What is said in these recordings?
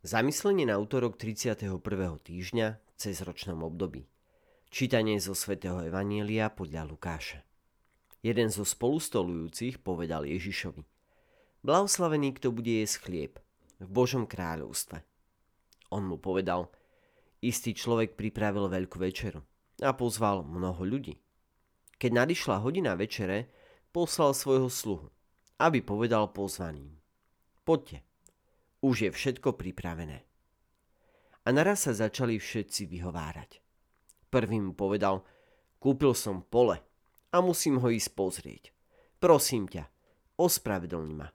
Zamyslenie na utorok 31. týždňa v cezročnom období. Čítanie zo svätého Evanjelia podľa Lukáša. Jeden zo spolustolujúcich povedal Ježišovi: Blahoslavený, kto bude jesť chlieb v Božom kráľovstve. On mu povedal: Istý človek pripravil veľkú večeru a pozval mnoho ľudí. Keď nadišla hodina večere, poslal svojho sluhu, aby povedal pozvaným: Poďte. Už je všetko pripravené. A naraz sa začali všetci vyhovárať. Prvým povedal: Kúpil som pole a musím ho ísť pozrieť. Prosím ťa, ospravedlň ma.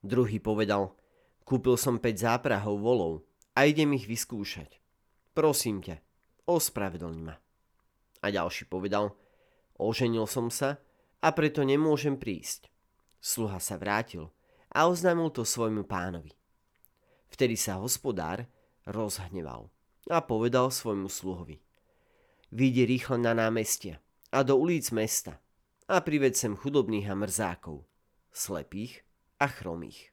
Druhý povedal: Kúpil som 5 záprahov volov a idem ich vyskúšať. Prosím ťa, ospravedlň ma. A ďalší povedal: Oženil som sa a preto nemôžem prísť. Sluha sa vrátil a oznámil to svojmu pánovi. Vtedy sa hospodár rozhneval a povedal svojmu sluhovi: Vyjdi rýchlo na námestia a do ulic mesta a priveď sem chudobných a mrzákov, slepých a chromých.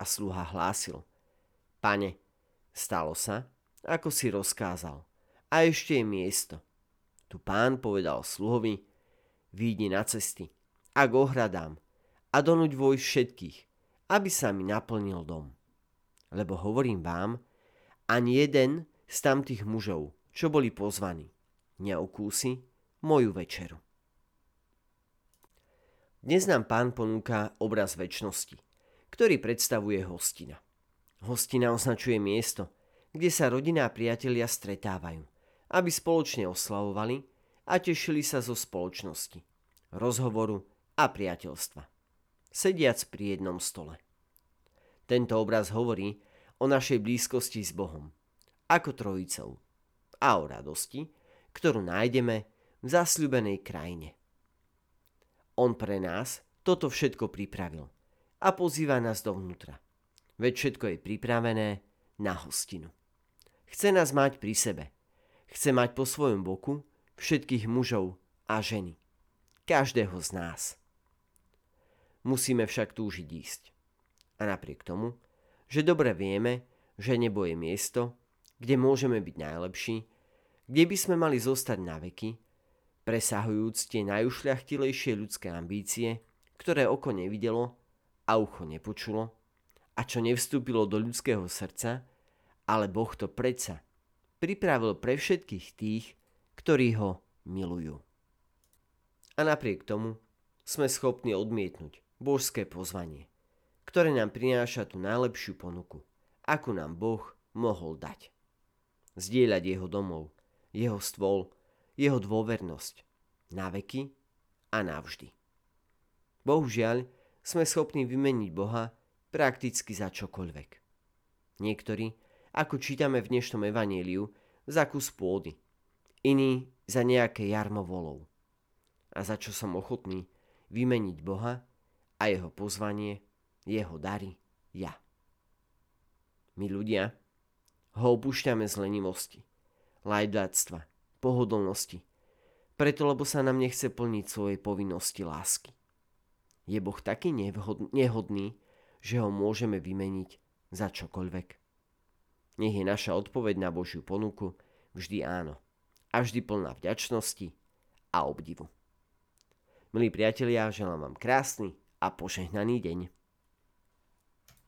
A sluha hlásil: Pane, stalo sa, ako si rozkázal, a ešte je miesto. Tu pán povedal sluhovi: Vyjdi na cesty a k ohradám a donúť vojsť všetkých, aby sa mi naplnil dom. Lebo hovorím vám, ani jeden z tamtých mužov, čo boli pozvaní, neokúsi moju večeru. Dnes nám pán ponúka obraz večnosti, ktorý predstavuje hostina. Hostina označuje miesto, kde sa rodina a priatelia stretávajú, aby spoločne oslavovali a tešili sa zo spoločnosti, rozhovoru a priateľstva, sediac pri jednom stole. Tento obraz hovorí o našej blízkosti s Bohom, ako Trojicou, a o radosti, ktorú nájdeme v zasľúbenej krajine. On pre nás toto všetko pripravil a pozýva nás dovnútra, veď všetko je pripravené na hostinu. Chce nás mať pri sebe, chce mať po svojom boku všetkých mužov a ženy, každého z nás. Musíme však túžiť ísť. A napriek tomu, že dobre vieme, že nebo je miesto, kde môžeme byť najlepší, kde by sme mali zostať na veky, presahujúc tie najušľachtilejšie ľudské ambície, ktoré oko nevidelo a ucho nepočulo a čo nevstúpilo do ľudského srdca, ale Boh to predsa pripravil pre všetkých tých, ktorí ho milujú. A napriek tomu sme schopní odmietnuť božské pozvanie, ktoré nám prináša tú najlepšiu ponuku, akú nám Boh mohol dať. Zdieľať jeho domov, jeho stôl, jeho dôvernosť na veky a navždy. Bohužiaľ, sme schopní vymeniť Boha prakticky za čokoľvek. Niektorí, ako čítame v dnešnom evanjeliu, za kus pôdy, iní za nejaké jarmo volov. A za čo som ochotný vymeniť Boha a jeho pozvanie, jeho dary, ja. My ľudia ho opúšťame z lenivosti, lajdáctva, pohodlnosti, preto lebo sa nám nechce plniť svoje povinnosti lásky. Je Boh taký nehodný, že ho môžeme vymeniť za čokoľvek? Nech je naša odpoveď na Božiu ponuku vždy áno a vždy plná vďačnosti a obdivu. Milí priatelia, želám vám krásny a požehnaný deň.